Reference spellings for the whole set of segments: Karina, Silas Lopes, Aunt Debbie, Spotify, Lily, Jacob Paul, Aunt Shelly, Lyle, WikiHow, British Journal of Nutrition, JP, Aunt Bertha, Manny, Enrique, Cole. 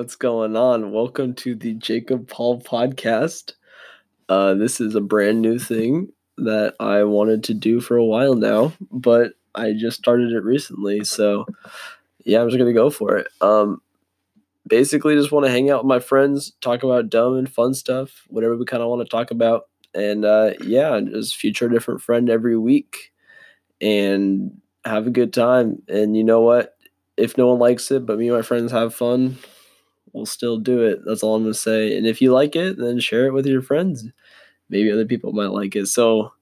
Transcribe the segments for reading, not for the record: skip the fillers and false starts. What's going on? Welcome to the Jacob Paul podcast. This is a brand new thing that I wanted to do for a while now, but I just started it recently, so yeah, I'm just going to go for it. Basically, just want to hang out with my friends, talk about dumb and fun stuff, whatever we kind of want to talk about, and just feature a different friend every week, and have a good time, and you know what? If no one likes it, but me and my friends have fun, we'll still do it. That's all I'm going to say. And if you like it, then share it with your friends. Maybe other people might like it. So,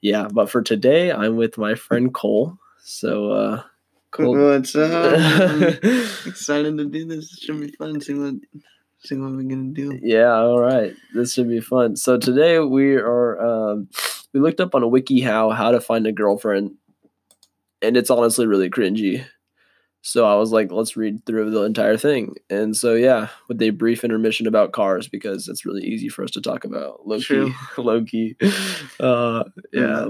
yeah. But for today, I'm with my friend Cole. So, Cole. What's up? Excited to do this. It should be fun. See what we're going to do. Yeah. All right. This should be fun. So, today we are, we looked up on WikiHow how to find a girlfriend. And it's honestly really cringy. So I was like, let's read through the entire thing. And so, yeah, with a brief intermission about cars, because it's really easy for us to talk about. Low-key. Yeah.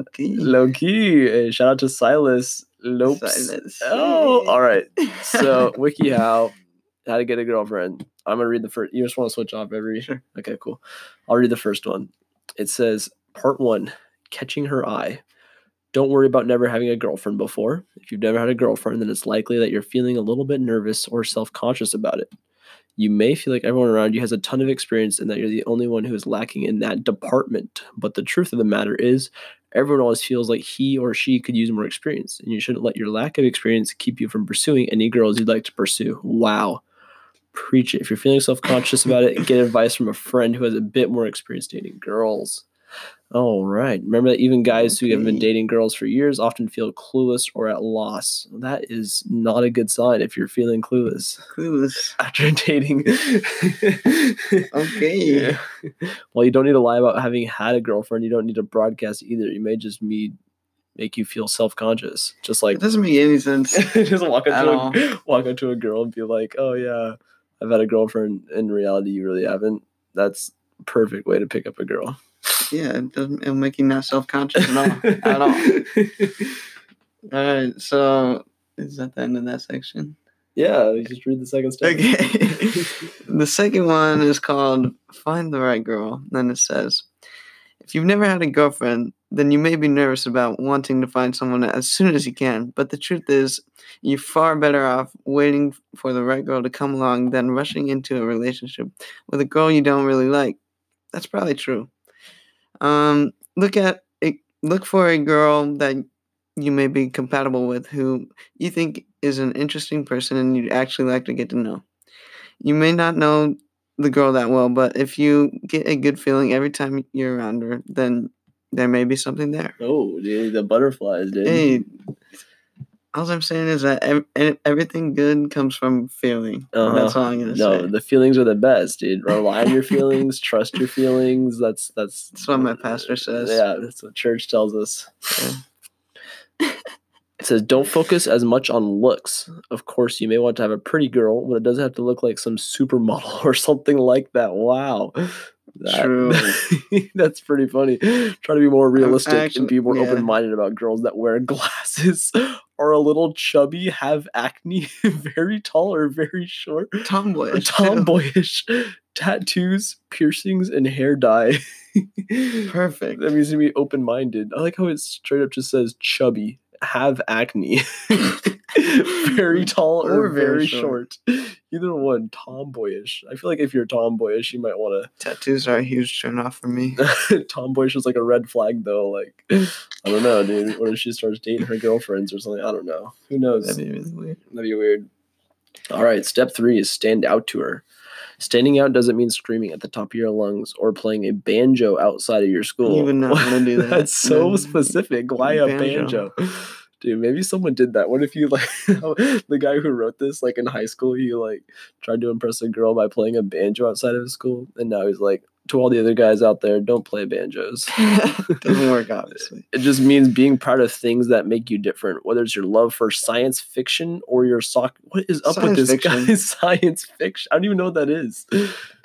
Low-key. And shout out to Silas Lopes. Oh, all right. So WikiHow, how to get a girlfriend. I'm going to read the first. You just want to switch off every. Sure. Okay, cool. I'll read the first one. It says, part one, catching her eye. Don't worry about never having a girlfriend before. If you've never had a girlfriend, then it's likely that you're feeling a little bit nervous or self-conscious about it. You may feel like everyone around you has a ton of experience and that you're the only one who is lacking in that department. But the truth of the matter is, everyone always feels like he or she could use more experience, and you shouldn't let your lack of experience keep you from pursuing any girls you'd like to pursue. Wow. Preach it. If you're feeling self-conscious about it, get advice from a friend who has a bit more experience dating girls. All right. Remember that even guys who have been dating girls for years often feel clueless or at loss. That is not a good sign if you're feeling clueless. Clueless. After dating. Okay. Yeah. Well, you don't need to lie about having had a girlfriend. You don't need to broadcast either. You may just make you feel self-conscious. Just like. It doesn't make any sense. Just walk up to a girl and be like, oh, yeah, I've had a girlfriend. In reality, you really haven't. That's the perfect way to pick up a girl. Yeah, it'll make you not self-conscious at all. All right, so is that the end of that section? Yeah, just read the second step. Okay. The second one is called Find the Right Girl. Then it says, if you've never had a girlfriend, then you may be nervous about wanting to find someone as soon as you can. But the truth is, you're far better off waiting for the right girl to come along than rushing into a relationship with a girl you don't really like. That's probably true. Look for a girl that you may be compatible with, who you think is an interesting person and you'd actually like to get to know. You may not know the girl that well, but if you get a good feeling every time you're around her, then there may be something there. Oh, dude, the butterflies, dude. Hey, all I'm saying is that everything good comes from feeling. Uh-huh. That's all I'm going to say. No, the feelings are the best, dude. Rely on your feelings. Trust your feelings. That's what my pastor says. Yeah, that's what church tells us. Yeah. It says, don't focus as much on looks. Of course, you may want to have a pretty girl, but it doesn't have to look like some supermodel or something like that. Wow. True. That's pretty funny. Try to be more realistic and be more open-minded about girls that wear glasses, are a little chubby, have acne, very tall or very short, tomboyish, tattoos, piercings, and hair dye. Perfect. That means to be open-minded. I like how it straight up just says chubby, have acne, very tall or very short. Either one, tomboyish. I feel like if you're tomboyish, you might want to. Tattoos are a huge turnoff for me. Tomboyish is like a red flag, though. Like, I don't know, dude. What if she starts dating her girlfriends or something? I don't know. Who knows? That'd be really weird. All right, step 3 is stand out to her. Standing out doesn't mean screaming at the top of your lungs or playing a banjo outside of your school. You would not want to do that. That's so specific. Why a banjo? Dude, maybe someone did that. What if you, like, the guy who wrote this, like, in high school, he, like, tried to impress a girl by playing a banjo outside of his school, and now he's like, to all the other guys out there, don't play banjos. Doesn't work, obviously. It just means being proud of things that make you different, whether it's your love for science fiction or your sock. What is up with this guy? Science fiction? I don't even know what that is.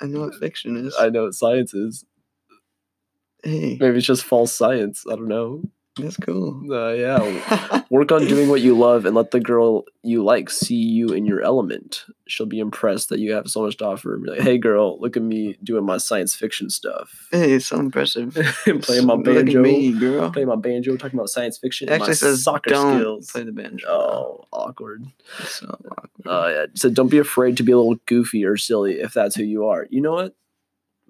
I know what fiction is. I know what science is. Hey. Maybe it's just false science. I don't know. That's cool. Yeah. Work on doing what you love and let the girl you like see you in your element. She'll be impressed that you have so much to offer. Be like, hey, girl, look at me doing my science fiction stuff. Hey, it's so impressive. Playing my banjo. Look at me, girl. Playing my banjo, talking about science fiction. It actually my says soccer don't skills. Play the banjo. Oh, awkward. So awkward. Yeah. So don't be afraid to be a little goofy or silly if that's who you are. You know what?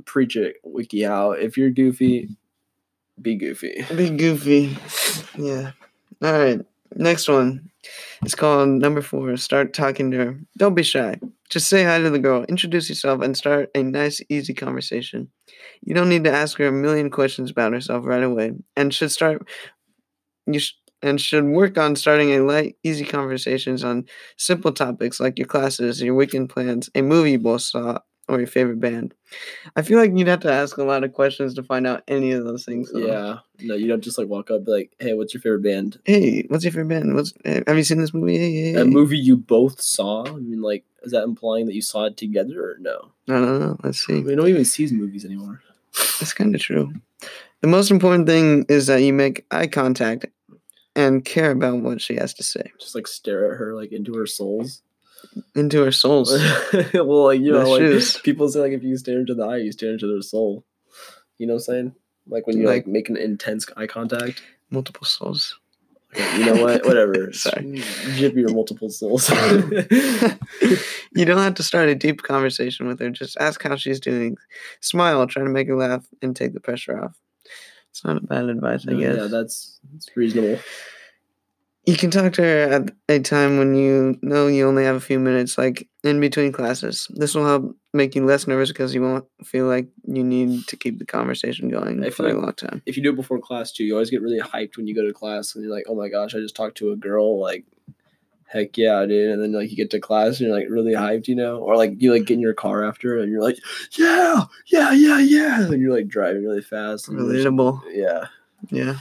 Preach it, WikiHow. If you're goofy... be goofy. Be goofy. Yeah. All right. Next one. It's called number 4. Start talking to her. Don't be shy. Just say hi to the girl. Introduce yourself and start a nice, easy conversation. You don't need to ask her a million questions about herself right away, and should work on starting a light, easy conversations on simple topics like your classes, your weekend plans, a movie you both saw, or your favorite band. I feel like you'd have to ask a lot of questions to find out any of those things. Though. Yeah. No, you don't just like walk up and be like, hey, what's your favorite band? Hey, what's your favorite band? Have you seen this movie? Hey, that movie you both saw? I mean, like, is that implying that you saw it together or no? I don't know. Let's see. We don't even see movies anymore. That's kind of true. The most important thing is that you make eye contact and care about what she has to say. Just like stare at her, like into her souls. Into our souls. Well, like, you know, like, people say, like, if you stare into the eye, you stare into their soul. You know what I'm saying? Like, when you, like make an intense eye contact. Multiple souls. Okay, you know what? Whatever. Sorry. Give your multiple souls. You don't have to start a deep conversation with her. Just ask how she's doing. Smile, try to make her laugh, and take the pressure off. It's not bad advice, I guess. Yeah, that's reasonable. You can talk to her at a time when you know you only have a few minutes, like in between classes. This will help make you less nervous because you won't feel like you need to keep the conversation going for a long time. If you do it before class, too, you always get really hyped when you go to class and you're like, oh, my gosh, I just talked to a girl. Like, heck yeah, dude. And then, like, you get to class and you're, like, really hyped, you know? Or, like, you, like, get in your car after and you're like, yeah. And you're, like, driving really fast. And relatable. Yeah.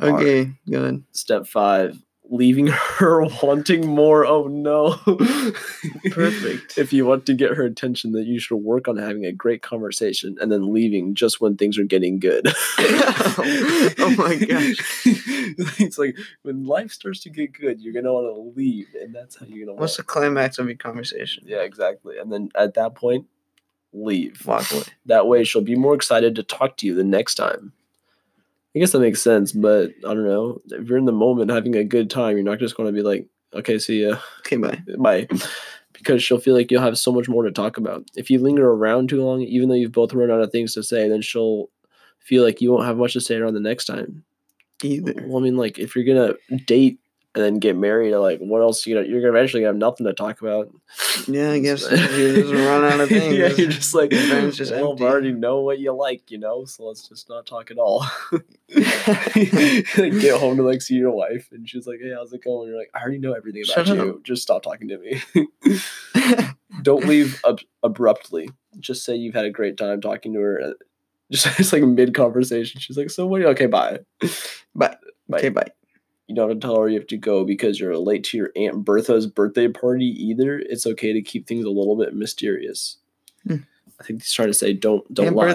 Okay, good. Step 5, leaving her wanting more. Oh, no. Perfect. If you want to get her attention, then you should work on having a great conversation and then leaving just when things are getting good. Oh, my gosh. It's like when life starts to get good, you're going to want to leave, and that's how you're going to want. What's the climax of your conversation? Yeah, exactly. And then at that point, leave. Walk away. That way she'll be more excited to talk to you the next time. I guess that makes sense, but I don't know. If you're in the moment having a good time, you're not just going to be like, okay, see ya. Okay, bye. Bye. Because she'll feel like you'll have so much more to talk about. If you linger around too long, even though you've both run out of things to say, then she'll feel like you won't have much to say around the next time. Either. Well, I mean, like, if you're going to date and then get married, like, what else? You're going to eventually have nothing to talk about. Yeah, I guess. You just run out of things. Yeah, you're just like, well, I already know what you like, you know, so let's just not talk at all. Get home to, like, see your wife, and she's like, hey, how's it going? And you're like, I already know everything about you. Just stop talking to me. Don't leave abruptly. Just say you've had a great time talking to her. Just like, mid-conversation. She's like, so what? Okay, bye. Bye. Okay, bye. You don't have to tell her you have to go because you're late to your Aunt Bertha's birthday party either. It's okay to keep things a little bit mysterious. I think he's trying to say don't lie.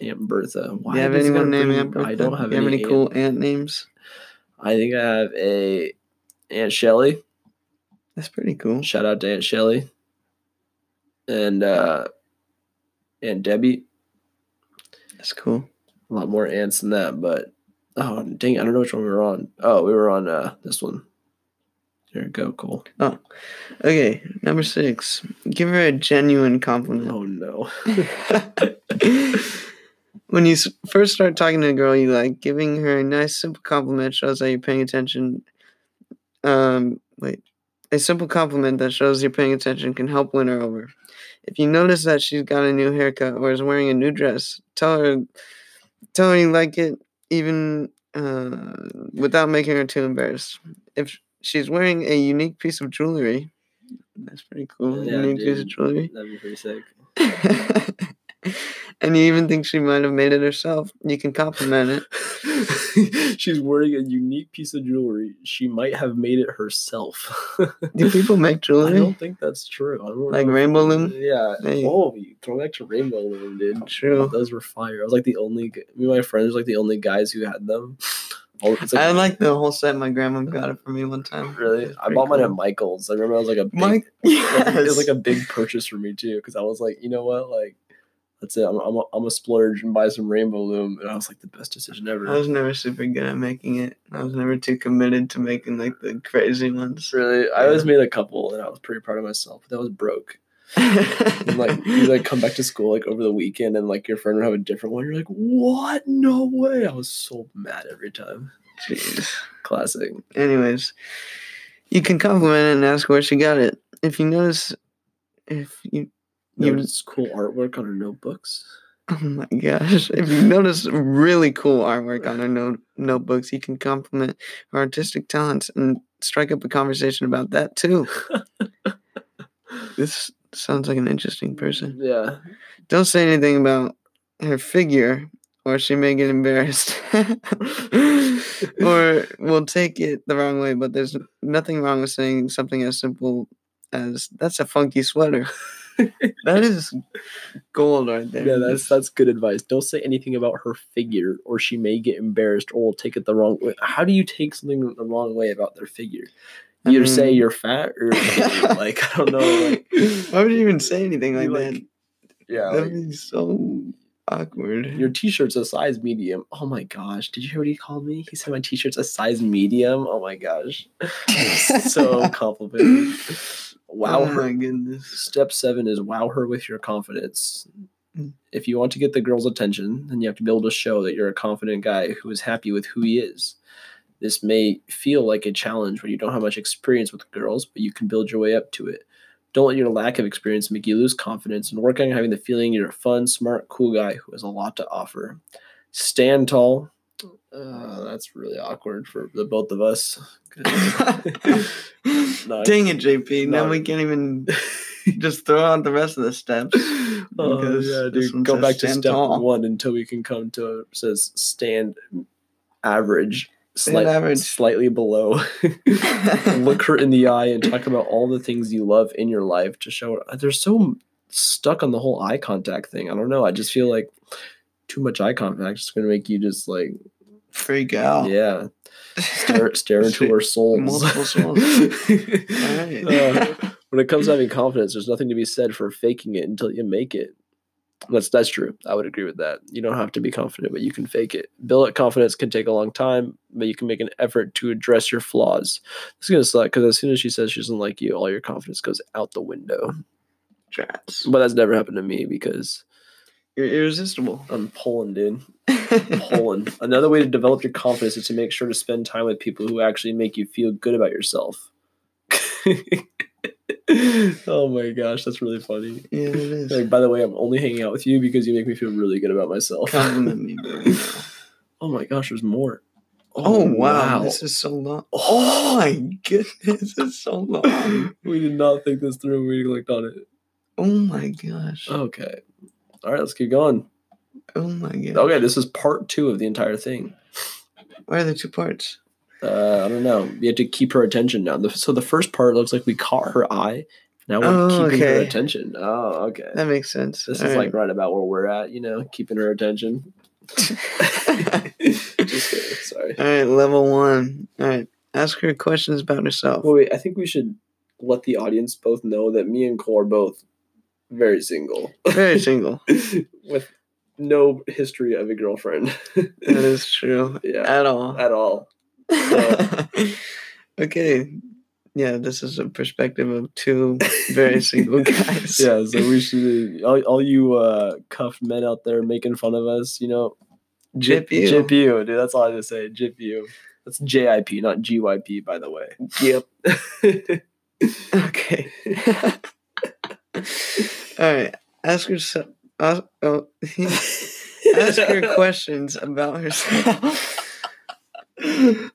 Aunt Bertha. Why do you have anyone named Aunt Bertha? I don't have any. Do you have any cool aunt names? I think I have a Aunt Shelly. That's pretty cool. Shout out to Aunt Shelly. And Aunt Debbie. That's cool. A lot more aunts than that, but... oh, dang, I don't know which one we were on. Oh, we were on this one. There you go, Cole. Oh, okay. Number 6. Give her a genuine compliment. Oh, no. When you first start talking to a girl you like, giving her a nice, simple compliment shows that you're paying attention. A simple compliment that shows you're paying attention can help win her over. If you notice that she's got a new haircut or is wearing a new dress, tell her you like it. Even without making her too embarrassed. If she's wearing a unique piece of jewelry, that's pretty cool. Yeah, unique piece of jewelry. That'd be pretty sick. And you even think she might have made it herself. You can compliment it. She's wearing a unique piece of jewelry. She might have made it herself. Do people make jewelry? I don't think that's true. I don't like know. Rainbow Loom? Yeah. Hey. Oh, you throw back to Rainbow Loom, dude. True. Those were fire. I was like the only... Me and my friends were like the only guys who had them. Like, I like the whole set. My grandma got it for me one time. Really? I bought mine at Michael's. I remember I was like a big... Yes. It was like a big purchase for me, too, because I was like, you know what? Like, that's it. I'm a splurge and buy some Rainbow Loom. And I was like, the best decision ever. I was never super good at making it. I was never too committed to making, like, the crazy ones. Really? Yeah. I always made a couple, and I was pretty proud of myself. But I was broke. And, like, you like come back to school like over the weekend and like your friend would have a different one. You're like, what? No way. I was so mad every time. Jeez. Classic. Anyways, you can compliment it and ask where she got it. If you notice, if you notice cool artwork on her notebooks. Oh my gosh. If you notice really cool artwork on her notebooks, you can compliment her artistic talents and strike up a conversation about that too. This sounds like an interesting person. Yeah. Don't say anything about her figure, or she may get embarrassed. Or we'll take it the wrong way, but there's nothing wrong with saying something as simple as, that's a funky sweater. That is gold right there. Yeah, that's good advice. Don't say anything about her figure, or she may get embarrassed, or we'll take it the wrong way. How do you take something the wrong way about their figure? You say you're fat, or like I don't know. Like, why would you even say anything like that? Yeah, that'd be so awkward. Your t-shirt's a size medium. Oh my gosh! Did you hear what he called me? He said my t-shirt's a size medium. Oh my gosh! So complimented. Wow her. Oh my goodness. Step 7 is wow her with your confidence. If you want to get the girl's attention, then you have to be able to show that you're a confident guy who is happy with who he is. This may feel like a challenge when you don't have much experience with girls, but you can build your way up to it. Don't let your lack of experience make you lose confidence, and work on having the feeling you're a fun, smart, cool guy who has a lot to offer. Stand tall. That's really awkward for the both of us. Dang it, JP. Now we can't even just throw out the rest of the steps. Oh, yeah, dude. Go back to step 1 until we can come to it says stand average. Slightly below. Look her in the eye and talk about all the things you love in your life to show her. They're so stuck on the whole eye contact thing. I don't know. I just feel like too much eye contact is going to make you just like freak out. Yeah. Stare into her souls. Multiple souls. All right. When it comes to having confidence, there's nothing to be said for faking it until you make it. That's true. I would agree with that. You don't have to be confident, but you can fake it. Build up confidence can take a long time, but you can make an effort to address your flaws. This is going to suck because as soon as she says she doesn't like you, all your confidence goes out the window. Drats. But that's never happened to me because... You're irresistible. I'm pulling, dude. Another way to develop your confidence is to make sure to spend time with people who actually make you feel good about yourself. Oh my gosh, that's really funny. Yeah, it is. Like, by the way, I'm only hanging out with you because you make me feel really good about myself. Compliment me, bro. Oh my gosh, there's more. Oh wow. This is so long. Oh my goodness, this is so long. We did not think this through when we clicked on it. Oh my gosh. Okay. All right, let's keep going. Oh my gosh. Okay, this is part 2 of the entire thing. Why are there 2 parts? I don't know. You have to keep her attention now. So the first part looks like we caught her eye. Now we're keeping her attention. Oh, okay. That makes sense. This is like right about where we're at, you know, keeping her attention. Just kidding. Sorry. All right, level 1. All right. Ask her questions about herself. Well, wait, I think we should let the audience both know that me and Cole are both very single. Very single. With no history of a girlfriend. That is true. Yeah. At all. Okay. Yeah, this is a perspective of 2 very single guys. Yeah, so we should all you cuffed men out there making fun of us, you know, jip you, dude. That's all I have to say. Jip you. That's JIP, not GYP, by the way. Yep. Okay. All right. Ask her some. Ask her questions about herself.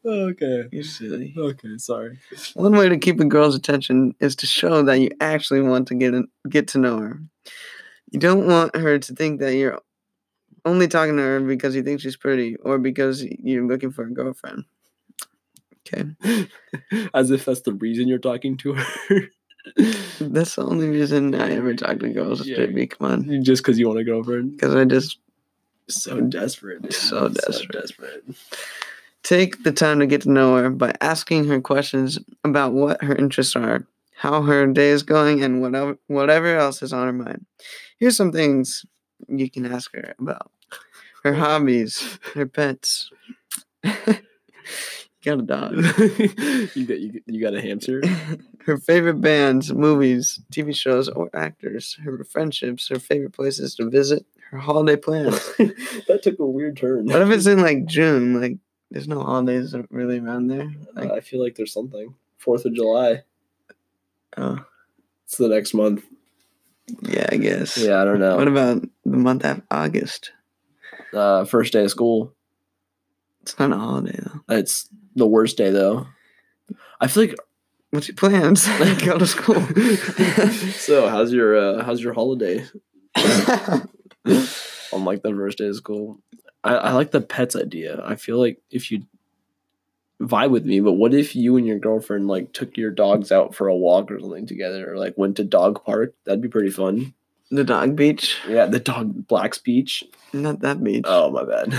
Okay. You're silly. Okay, sorry. One way to keep a girl's attention is to show that you actually want to get to know her. You don't want her to think that you're only talking to her because you think she's pretty or because you're looking for a girlfriend. Okay. As if that's the reason you're talking to her. That's the only reason I ever talk to girls. Yeah. Baby, come on. Just because you want a girlfriend? Because I just... So desperate. Dude. So desperate. Take the time to get to know her by asking her questions about what her interests are, how her day is going, and whatever else is on her mind. Here's some things you can ask her about. Her hobbies, her pets. You got a dog. you got a hamster. Her favorite bands, movies, TV shows, or actors. Her friendships, her favorite places to visit, her holiday plans. That took a weird turn. What if it's in like June? Like there's no holidays really around there. Like, I feel like there's something. 4th of July. Oh, it's the next month. Yeah, I guess. Yeah, I don't know. What about the month after August? First day of school. It's not a holiday though. It's the worst day though. I feel like. What's your plans? Go to school. So how's your holiday? On like the first day of school. I like the pets idea. I feel like if you vibe with me, but what if you and your girlfriend like took your dogs out for a walk or something together, or like went to dog park? That'd be pretty fun. The dog beach? Yeah, the dog Black's beach. Not that beach. Oh, my bad.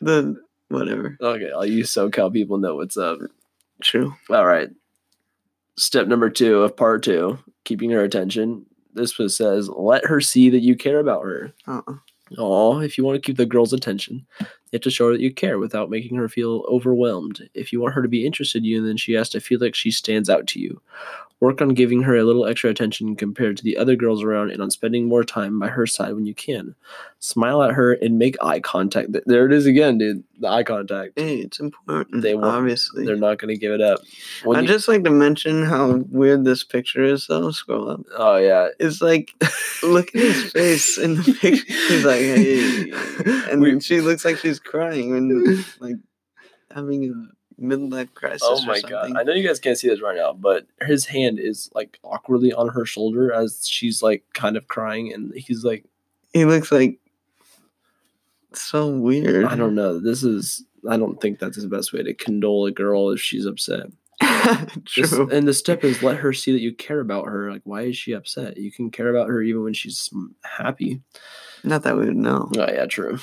The whatever. Okay, I'll use SoCal people know what's up. True. All right. Step number 2 of part 2, keeping her attention. This one says, let her see that you care about her. Oh, if you want to keep the girl's attention, you have to show her that you care without making her feel overwhelmed. If you want her to be interested in you, then she has to feel like she stands out to you. Work on giving her a little extra attention compared to the other girls around and on spending more time by her side when you can. Smile at her and make eye contact. There it is again, dude. The eye contact. Hey, it's important. They won't, obviously. They're not going to give it up. I'd just like to mention how weird this picture is, though. Scroll up. Oh, yeah. It's like, look at his face in the picture. He's like, hey. And she looks like she's crying and like having a midlife crisis. Oh my god! I know you guys can't see this right now, but his hand is like awkwardly on her shoulder as she's like kind of crying, and he's like, he looks like so weird. I don't know. I don't think that's the best way to condole a girl if she's upset. True. And the step is let her see that you care about her. Like, why is she upset? You can care about her even when she's happy. Not that we would know. Oh, yeah, true.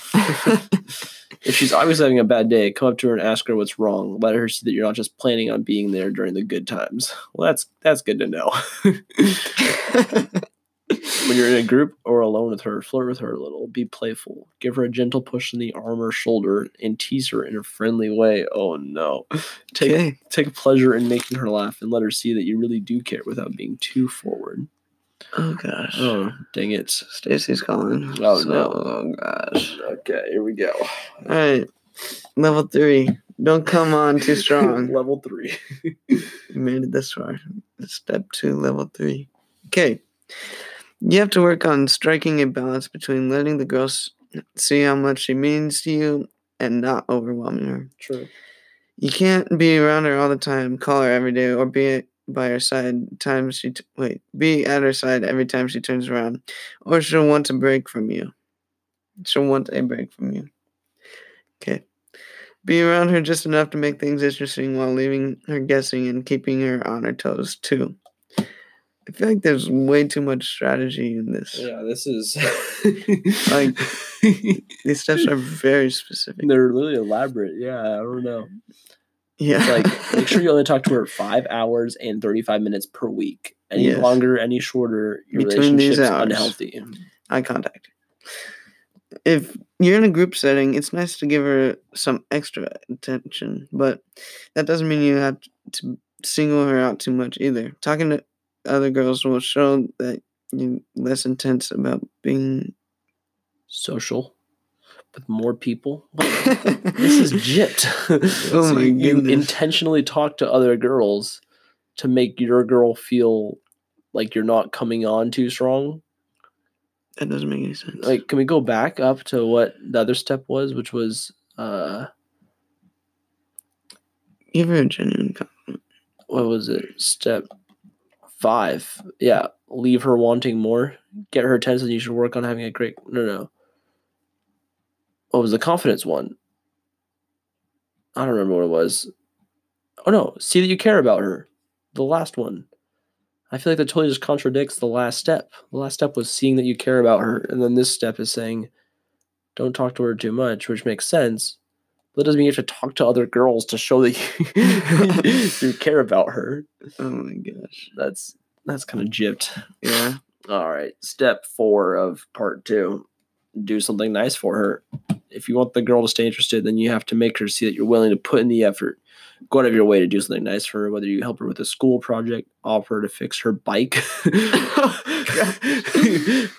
If she's obviously having a bad day, come up to her and ask her what's wrong. Let her see that you're not just planning on being there during the good times. Well, that's good to know. When you're in a group or alone with her, flirt with her a little. Be playful. Give her a gentle push in the arm or shoulder and tease her in a friendly way. Oh, no. Take pleasure in making her laugh and let her see that you really do care without being too forward. Oh, gosh. Oh, dang it. Stacy's calling. Oh, so, no. Oh, gosh. Okay, here we go. All right. Level 3. Don't come on too strong. Level 3. You made it this far. Step 2, level 3. Okay. You have to work on striking a balance between letting the girl see how much she means to you and not overwhelming her. True. You can't be around her all the time, call her every day, or be by her side be at her side every time she turns around, or she'll want a break from you. Okay. Be around her just enough to make things interesting while leaving her guessing and keeping her on her toes too. I feel like there's way too much strategy in this. Yeah, this is... like, these steps are very specific. They're really elaborate. Yeah, I don't know. Yeah. It's like, make sure you only talk to her 5 hours and 35 minutes per week. Any longer, any shorter, your relationship's unhealthy. Eye contact. If you're in a group setting, it's nice to give her some extra attention, but that doesn't mean you have to single her out too much either. Talking to other girls will show that you're less intense about being social with more people. This is gypped. Oh so my goodness. You intentionally talk to other girls to make your girl feel like you're not coming on too strong. That doesn't make any sense. Like, can we go back up to what the other step was, which was give her a genuine compliment. What was it? Step 5. Yeah, leave her wanting more. Get her attention. You should work on having a great... No. What was the confidence one? I don't remember what it was. Oh, no. See that you care about her. The last one. I feel like that totally just contradicts the last step. The last step was seeing that you care about her. And then this step is saying, don't talk to her too much, which makes sense. But that doesn't mean you have to talk to other girls to show that you, you care about her. Oh, my gosh. That's kind of gypped. Yeah. All right. Step 4 of part 2. Do something nice for her. If you want the girl to stay interested, then you have to make her see that you're willing to put in the effort. Go out of your way to do something nice for her, whether you help her with a school project, offer to fix her bike,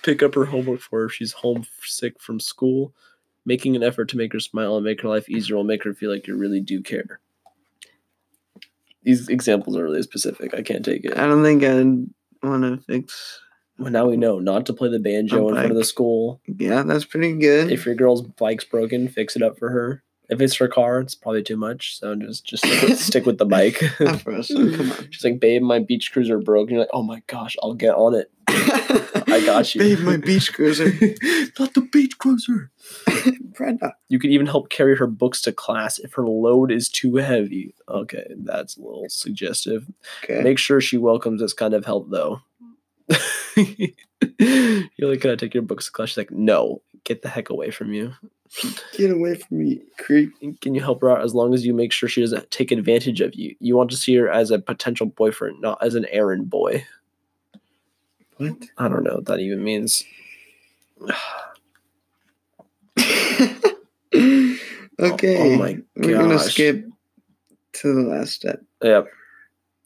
pick up her homework for her if she's homesick from school. Making an effort to make her smile and make her life easier will make her feel like you really do care. These examples are really specific. I can't take it. I don't think I want to fix... Well, now we know not to play the banjo in front of the school. Yeah, that's pretty good. If your girl's bike's broken, fix it up for her. If it's her car, it's probably too much, so just stick with the bike. Not for us, so come on. She's like, babe, my beach cruiser broke. And you're like, oh my gosh, I'll get on it. I got you. Babe, my beach cruiser. Not the beach cruiser. Brenda. You can even help carry her books to class if her load is too heavy. Okay, that's a little suggestive. Okay. Make sure she welcomes this kind of help, though. You're like, can I take your books to class? She's like, no, get the heck away from you. Get away from me, creep. Can you help her out as long as you make sure she doesn't take advantage of you? You want to see her as a potential boyfriend, not as an errand boy. What? I don't know what that even means. Okay. Oh my gosh. We're going to skip to the last step. Yep.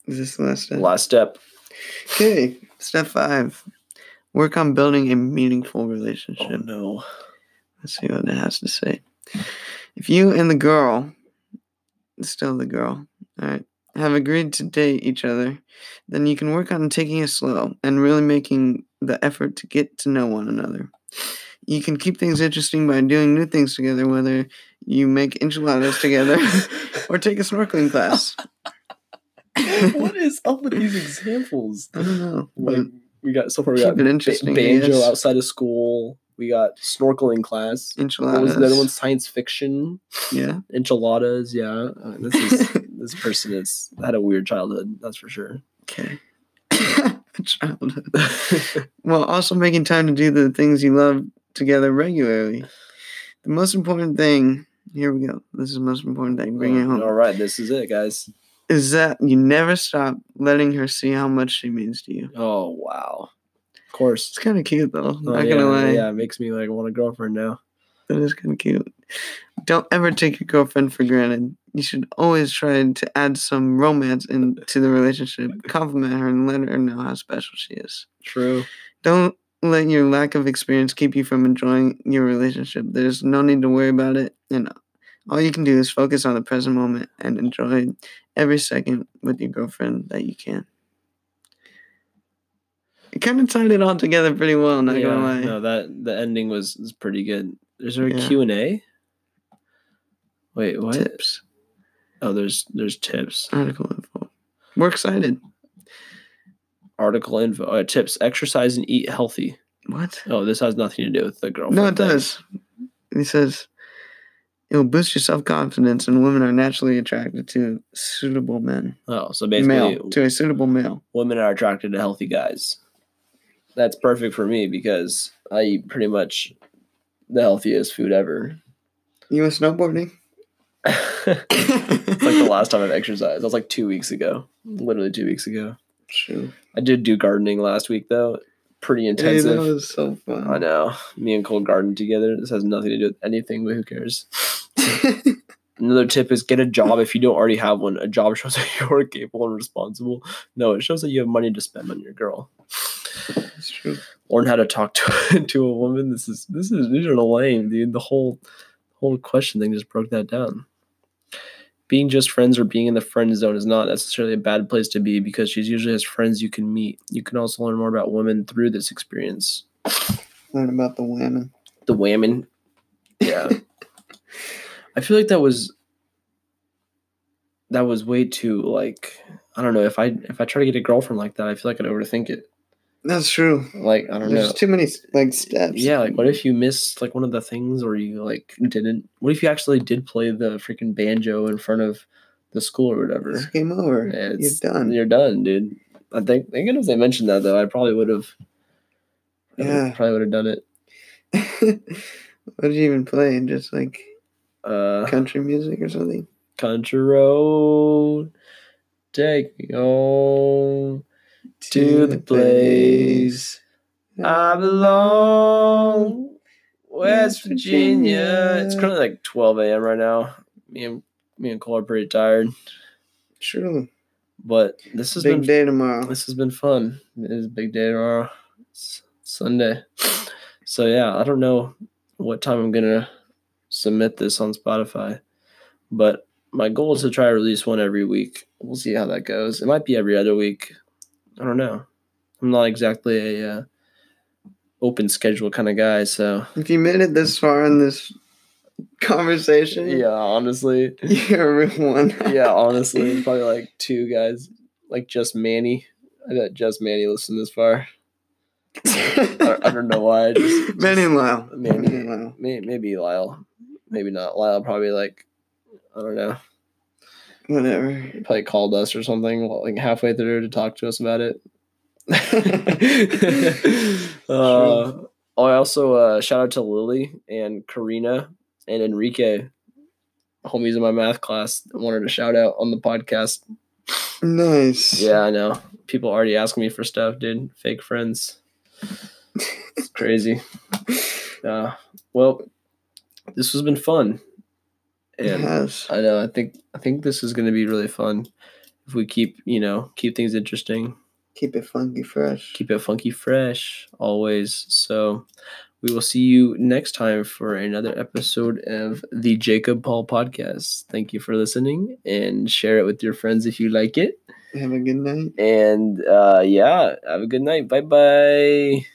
Is this the last step? Last step. Okay. Step 5. Work on building a meaningful relationship. Oh, no. Let's see what it has to say. If you and the girl, it's still the girl, all right, have agreed to date each other, then you can work on taking it slow and really making the effort to get to know one another. You can keep things interesting by doing new things together, whether you make enchiladas together or take a snorkeling class. What is up with these examples? I don't know. Like, we got so far. We got banjo outside of school. We got snorkeling class. Enchiladas. What was the other one? Science fiction. Yeah. Enchiladas. Yeah. This person has had a weird childhood. That's for sure. Okay. Childhood. Well, also making time to do the things you love together regularly. The most important thing. Here we go. This is the most important thing. Bring it home. All right. This is it, guys. Is that you never stop letting her see how much she means to you. Oh, wow. Of course. It's kind of cute, though. Not gonna lie. Yeah, it makes me like want a girlfriend now. That is kind of cute. Don't ever take your girlfriend for granted. You should always try to add some romance into the relationship. Compliment her and let her know how special she is. True. Don't let your lack of experience keep you from enjoying your relationship. There's no need to worry about it. And all you can do is focus on the present moment and enjoy every second with your girlfriend that you can. It kind of tied it all together pretty well, not gonna lie. No, the ending was pretty good. Is there a Q&A? Wait, what? Tips. Oh, there's tips. Article info. We're excited. Article info. Tips. Exercise and eat healthy. What? Oh, this has nothing to do with the girlfriend. No, it does. He says... It will boost your self-confidence, and women are naturally attracted to suitable men. Oh, so basically... to a suitable male. Women are attracted to healthy guys. That's perfect for me because I eat pretty much the healthiest food ever. You were snowboarding? It's like the last time I've exercised. That was like 2 weeks ago. Literally 2 weeks ago. True. I did do gardening last week, though. Pretty intensive. That was so fun. I know. Me and Cole garden together. This has nothing to do with anything, but who cares? Another tip is get a job if you don't already have one. A job shows that you're capable and responsible. No, it shows that you have money to spend on your girl. That's true. Learn how to talk to a woman. These are lame, dude. The whole question thing just broke that down. Being just friends or being in the friend zone is not necessarily a bad place to be because she usually has friends you can meet. You can also learn more about women through this experience. Learn about the women. The women. Yeah. I feel like that was way too, like, I don't know, if I try to get a girlfriend like that, I feel like I'd overthink it. That's true. Like, I don't know. There's too many, like, steps. Yeah, like, what if you missed, like, one of the things, or you, like, didn't? What if you actually did play the freaking banjo in front of the school or whatever? It's game over. You're done. You're done, dude. I think, even if they mentioned that, though, I probably would have. Yeah. Probably would have done it. What did you even play? Just, like, country music or something? Country road, take me home. To the place I belong, West Virginia. It's currently like 12 a.m. right now. Me and Cole are pretty tired. True. But this has been... Big day tomorrow. This has been fun. It is a big day tomorrow. It's Sunday. So, yeah, I don't know what time I'm going to submit this on Spotify. But my goal is to try to release one every week. We'll see how that goes. It might be every other week. I don't know. I'm not exactly a open schedule kind of guy, so. If you made it this far in this conversation. Yeah, honestly. You're a real one. Yeah, honestly. Probably like two guys. Like just Manny. I bet just Manny listened this far. I don't know why. Just Manny and Lyle. Manny and Lyle. Maybe Lyle. Maybe not. Lyle probably like, I don't know. Whatever. He probably called us or something like halfway through to talk to us about it. Sure. I also shout out to Lily and Karina and Enrique, homies in my math class. I wanted to shout out on the podcast. Nice. Yeah, I know. People already asking me for stuff, dude. Fake friends. It's crazy. Well, this has been fun. And yes. I know. I think this is going to be really fun if we keep things interesting. Keep it funky fresh. Keep it funky fresh always. So we will see you next time for another episode of the Jacob Paul Podcast. Thank you for listening and share it with your friends if you like it. Have a good night. And have a good night. Bye bye.